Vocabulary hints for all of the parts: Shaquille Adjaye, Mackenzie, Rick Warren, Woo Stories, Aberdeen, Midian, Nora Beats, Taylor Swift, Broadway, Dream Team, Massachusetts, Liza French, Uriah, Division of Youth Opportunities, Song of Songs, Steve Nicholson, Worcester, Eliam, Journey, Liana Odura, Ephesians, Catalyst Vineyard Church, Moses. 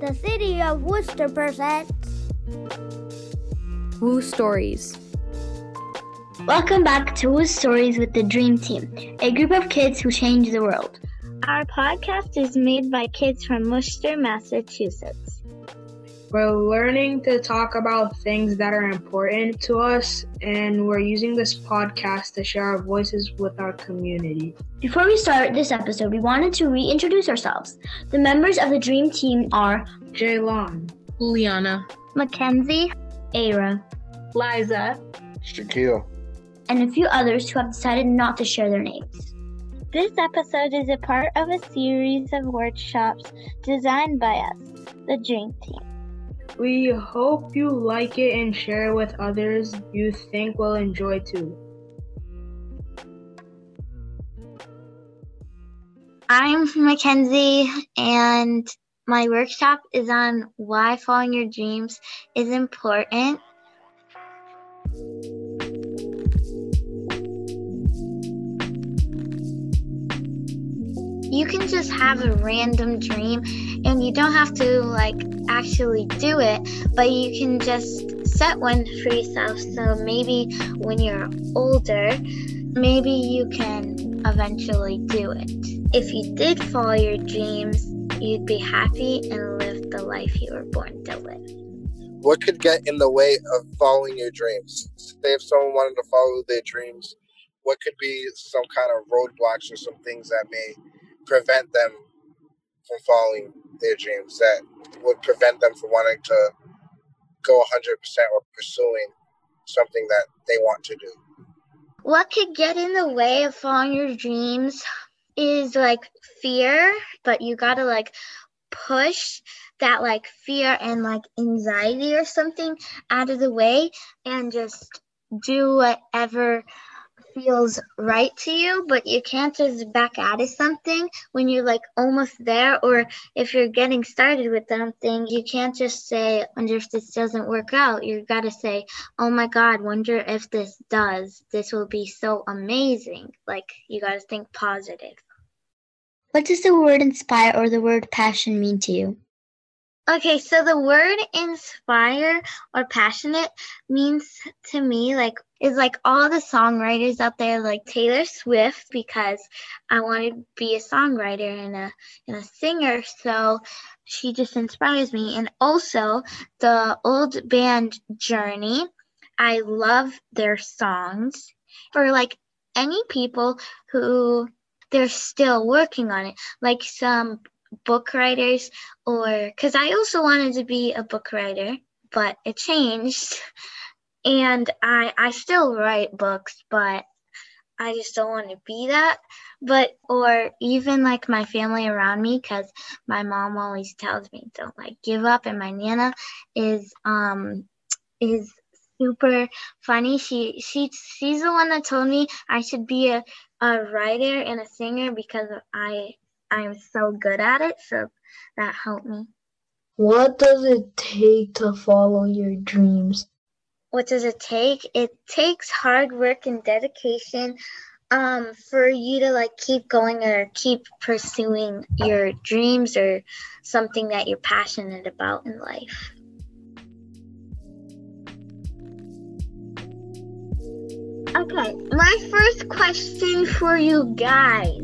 The City of Worcester presents Woo Stories. Welcome back to Woo Stories with the Dream Team, a group of kids who change the world. Our podcast is made by kids from Worcester, Massachusetts. We're learning to talk about things that are important to us, and we're using this podcast to share our voices with our community. Before we start this episode, we wanted to reintroduce ourselves. The members of the Dream Team are Jaylon, Liana, Mackenzie, Aira, Liza, Shaquille, and a few others who have decided not to share their names. This episode is a part of a series of workshops designed by us, the Dream Team. We hope you like it and share it with others you think will enjoy too. I'm Mackenzie, and my workshop is on why following your dreams is important. You can just have a random dream and you don't have to actually do it, but you can just set one for yourself. So maybe when you're older, maybe you can eventually do it. If you did follow your dreams, you'd be happy and live the life you were born to live. What could get in the way of following your dreams? Say if someone wanted to follow their dreams, what could be some kind of roadblocks or some things that may prevent them from following their dreams, that would prevent them from wanting to go 100% or pursuing something that they want to do? What could get in the way of following your dreams is fear, but you gotta push that fear and anxiety or something out of the way and just do whatever feels right to you. But you can't just back out of something when you're almost there, or if you're getting started with something, you can't just say, wonder if this doesn't work out. You gotta say, oh my god, wonder if this does, this will be so amazing. You gotta think positive. What does the word inspire or the word passion mean to you? Okay, so the word inspire or passionate means to me, all the songwriters out there, Taylor Swift, because I want to be a songwriter and a singer, so she just inspires me. And also, the old band Journey, I love their songs. For, any people who they're still working on it, some book writers, or because I also wanted to be a book writer, but it changed, and I still write books, but I just don't want to be that. But or even my family around me, because my mom always tells me don't give up, and my Nana is super funny. She's the one that told me I should be a writer and a singer because I'm so good at it, so that helped me. What does it take to follow your dreams? What does it take? It takes hard work and dedication for you to keep going or keep pursuing your dreams or something that you're passionate about in life. Okay, my first question for you guys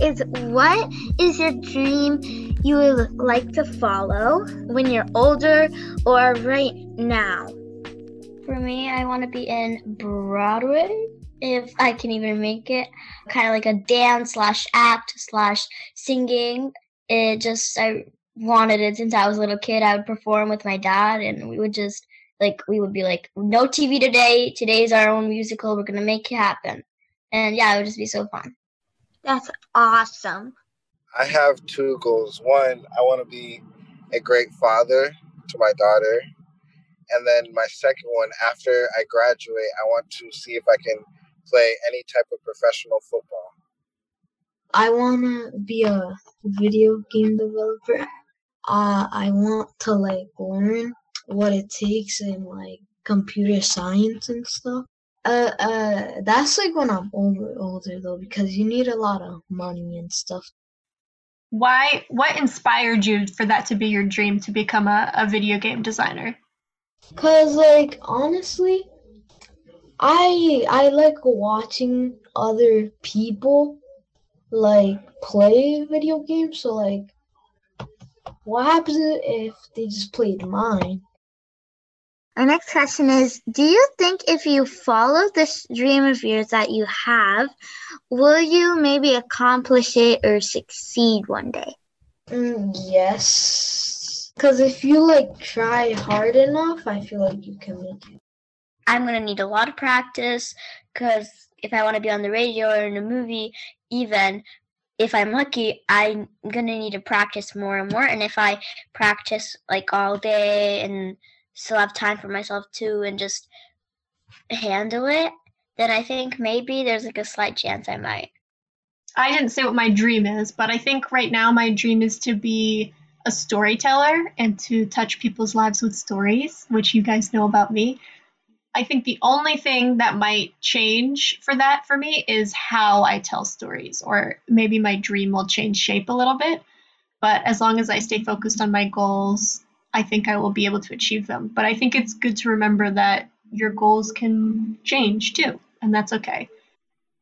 is, what is your dream you would like to follow when you're older or right now? For me, I want to be in Broadway, if I can even make it. Kind of a dance /act/singing. I wanted it since I was a little kid. I would perform with my dad, and we would just, we would be no TV today. Today's our own musical. We're going to make it happen. And yeah, it would just be so fun. That's awesome. I have two goals. One, I want to be a great father to my daughter. And then my second one, after I graduate, I want to see if I can play any type of professional football. I want to be a video game developer. I want to, learn what it takes in, computer science and stuff. That's when I'm older though, because you need a lot of money and stuff. What inspired you for that to be your dream, to become a video game designer? Because, like, honestly, I like watching other people, like, play video games. So, like, what happens if they just played mine? Our next question is, do you think if you follow this dream of yours that you have, will you maybe accomplish it or succeed one day? Yes. Because if you, like, try hard enough, I feel like you can make it. I'm going to need a lot of practice because if I want to be on the radio or in a movie, even if I'm lucky, I'm going to need to practice more and more. And if I practice, like, all day and still have time for myself, too, and just handle it, then I think maybe there's, like, a slight chance I might. I didn't say what my dream is, but I think right now my dream is to be a storyteller and to touch people's lives with stories, which you guys know about me. I think the only thing that might change for that for me is how I tell stories, or maybe my dream will change shape a little bit. But as long as I stay focused on my goals, I think I will be able to achieve them. But I think it's good to remember that your goals can change too, and that's okay.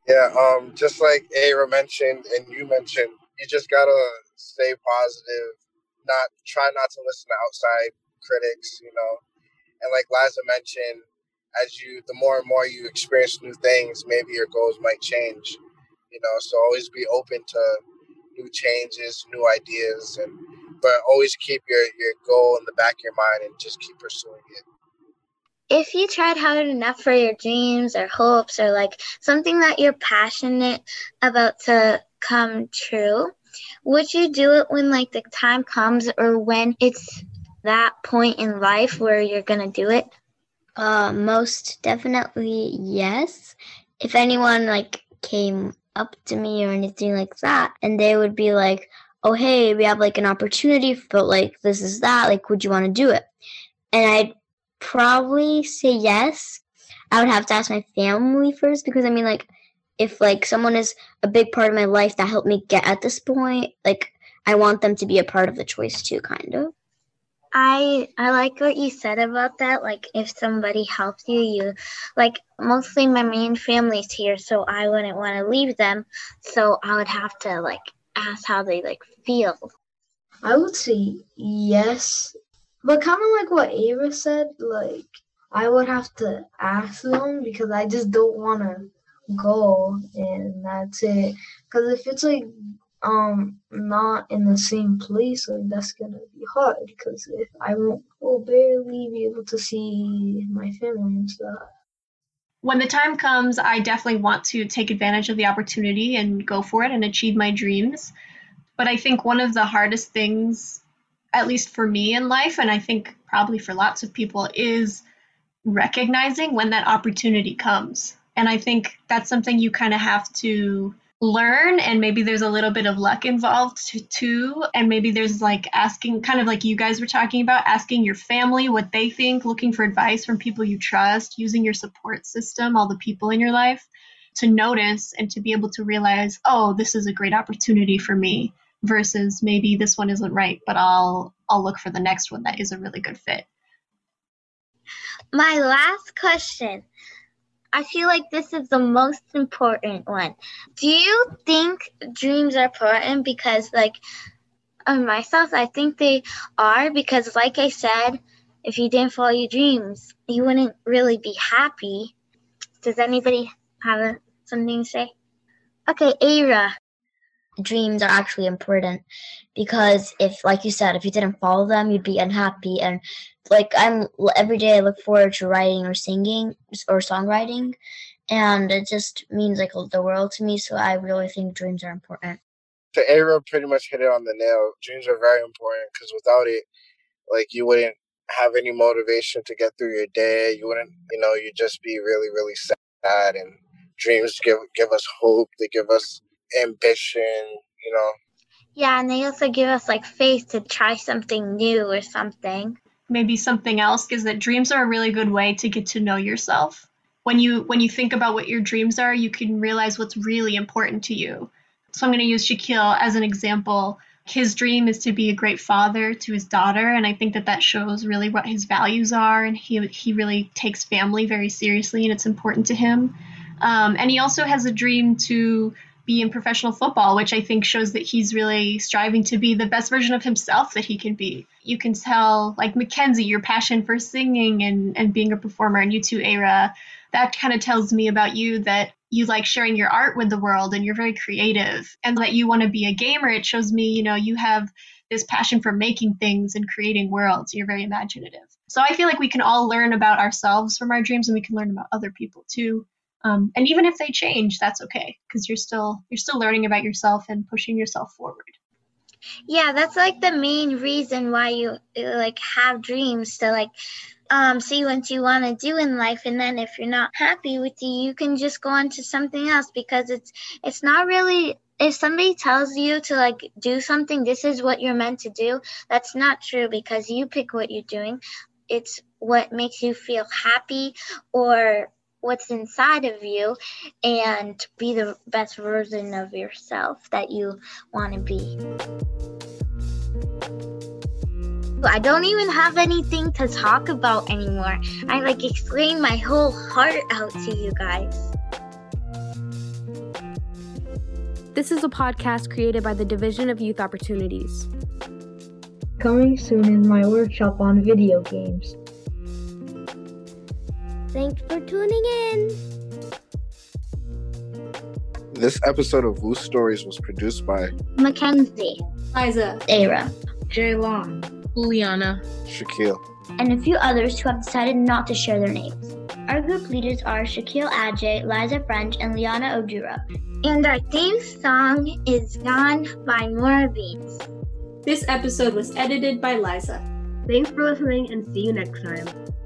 Yeah, just like Aira mentioned and you mentioned, you just gotta stay positive, try not to listen to outside critics, you know. And like Liza mentioned, the more and more you experience new things, maybe your goals might change, you know. So always be open to new changes, new ideas, but always keep your goal in the back of your mind and just keep pursuing it. If you tried hard enough for your dreams or hopes or like something that you're passionate about to come true, would you do it when like the time comes or when it's that point in life where you're going to do it? Most definitely yes. If anyone like came up to me or anything like that and they would be like, oh, hey, we have like an opportunity, but like this is that, like, would you want to do it? And I'd probably say yes. I would have to ask my family first because I mean, like, if like someone is a big part of my life that helped me get at this point, like I want them to be a part of the choice too, kind of. I like what you said about that. Like, if somebody helps you, like, mostly my main family's here, so I wouldn't want to leave them. So I would have to, like, ask how they, like, feel. I would say yes. But kind of like what Aira said, like, I would have to ask them because I just don't want to go and that's it. Because if it's, like, not in the same place, like, that's gonna be hard because if I will barely be able to see my family and stuff. When the time comes, I definitely want to take advantage of the opportunity and go for it and achieve my dreams. But I think one of the hardest things, at least for me in life, and I think probably for lots of people, is recognizing when that opportunity comes. And I think that's something you kind of have to learn, and maybe there's a little bit of luck involved too, and maybe there's like asking, kind of like you guys were talking about, asking your family what they think, looking for advice from people you trust, using your support system, all the people in your life, to notice and to be able to realize, oh, this is a great opportunity for me versus maybe this one isn't right, but I'll look for the next one that is a really good fit. My last question, I feel like this is the most important one. Do you think dreams are important? Because, like, myself, I think they are because, like I said, if you didn't follow your dreams, you wouldn't really be happy. Does anybody have something to say? Okay, Aira. Dreams are actually important because if, like you said, if you didn't follow them, you'd be unhappy. And like every day I look forward to writing or singing or songwriting, and it just means like the world to me. So I really think dreams are important. So Aira pretty much hit it on the nail. Dreams are very important because without it, like, you wouldn't have any motivation to get through your day. You wouldn't, you know, you'd just be really, really sad. And dreams give us hope. They give us ambition, you know. Yeah, and they also give us like faith to try something new or something. Maybe something else is that dreams are a really good way to get to know yourself. When you think about what your dreams are, you can realize what's really important to you. So I'm going to use Shaquille as an example. his dream is to be a great father to his daughter, and I think that that shows really what his values are, and he really takes family very seriously, and it's important to him. And he also has a dream to be in professional football, which I think shows that he's really striving to be the best version of himself that he can be. You can tell, like Mackenzie, your passion for singing and being a performer, and you too, Aira, that kind of tells me about you that you like sharing your art with the world and you're very creative, and that you want to be a gamer. It shows me, you know, you have this passion for making things and creating worlds. You're very imaginative. So I feel like we can all learn about ourselves from our dreams, and we can learn about other people too. And even if they change, that's okay, because you're still learning about yourself and pushing yourself forward. Yeah, that's like the main reason why you like have dreams, to like see what you want to do in life. And then if you're not happy with you, you can just go on to something else, because it's not really, if somebody tells you to like do something, this is what you're meant to do, that's not true, because you pick what you're doing. It's what makes you feel happy, or what's inside of you, and be the best version of yourself that you want to be. I don't even have anything to talk about anymore. I like explained my whole heart out to you guys. This is a podcast created by the Division of Youth Opportunities. Coming soon is my workshop on video games. Thanks for tuning in. This episode of Woo Stories was produced by Mackenzie, Liza, Aira, Jaylon, Liana, Shaquille, and a few others who have decided not to share their names. Our group leaders are Shaquille Adjaye, Liza French, and Liana Odura. And our theme song is Gone by Nora Beats. This episode was edited by Liza. Thanks for listening, and see you next time.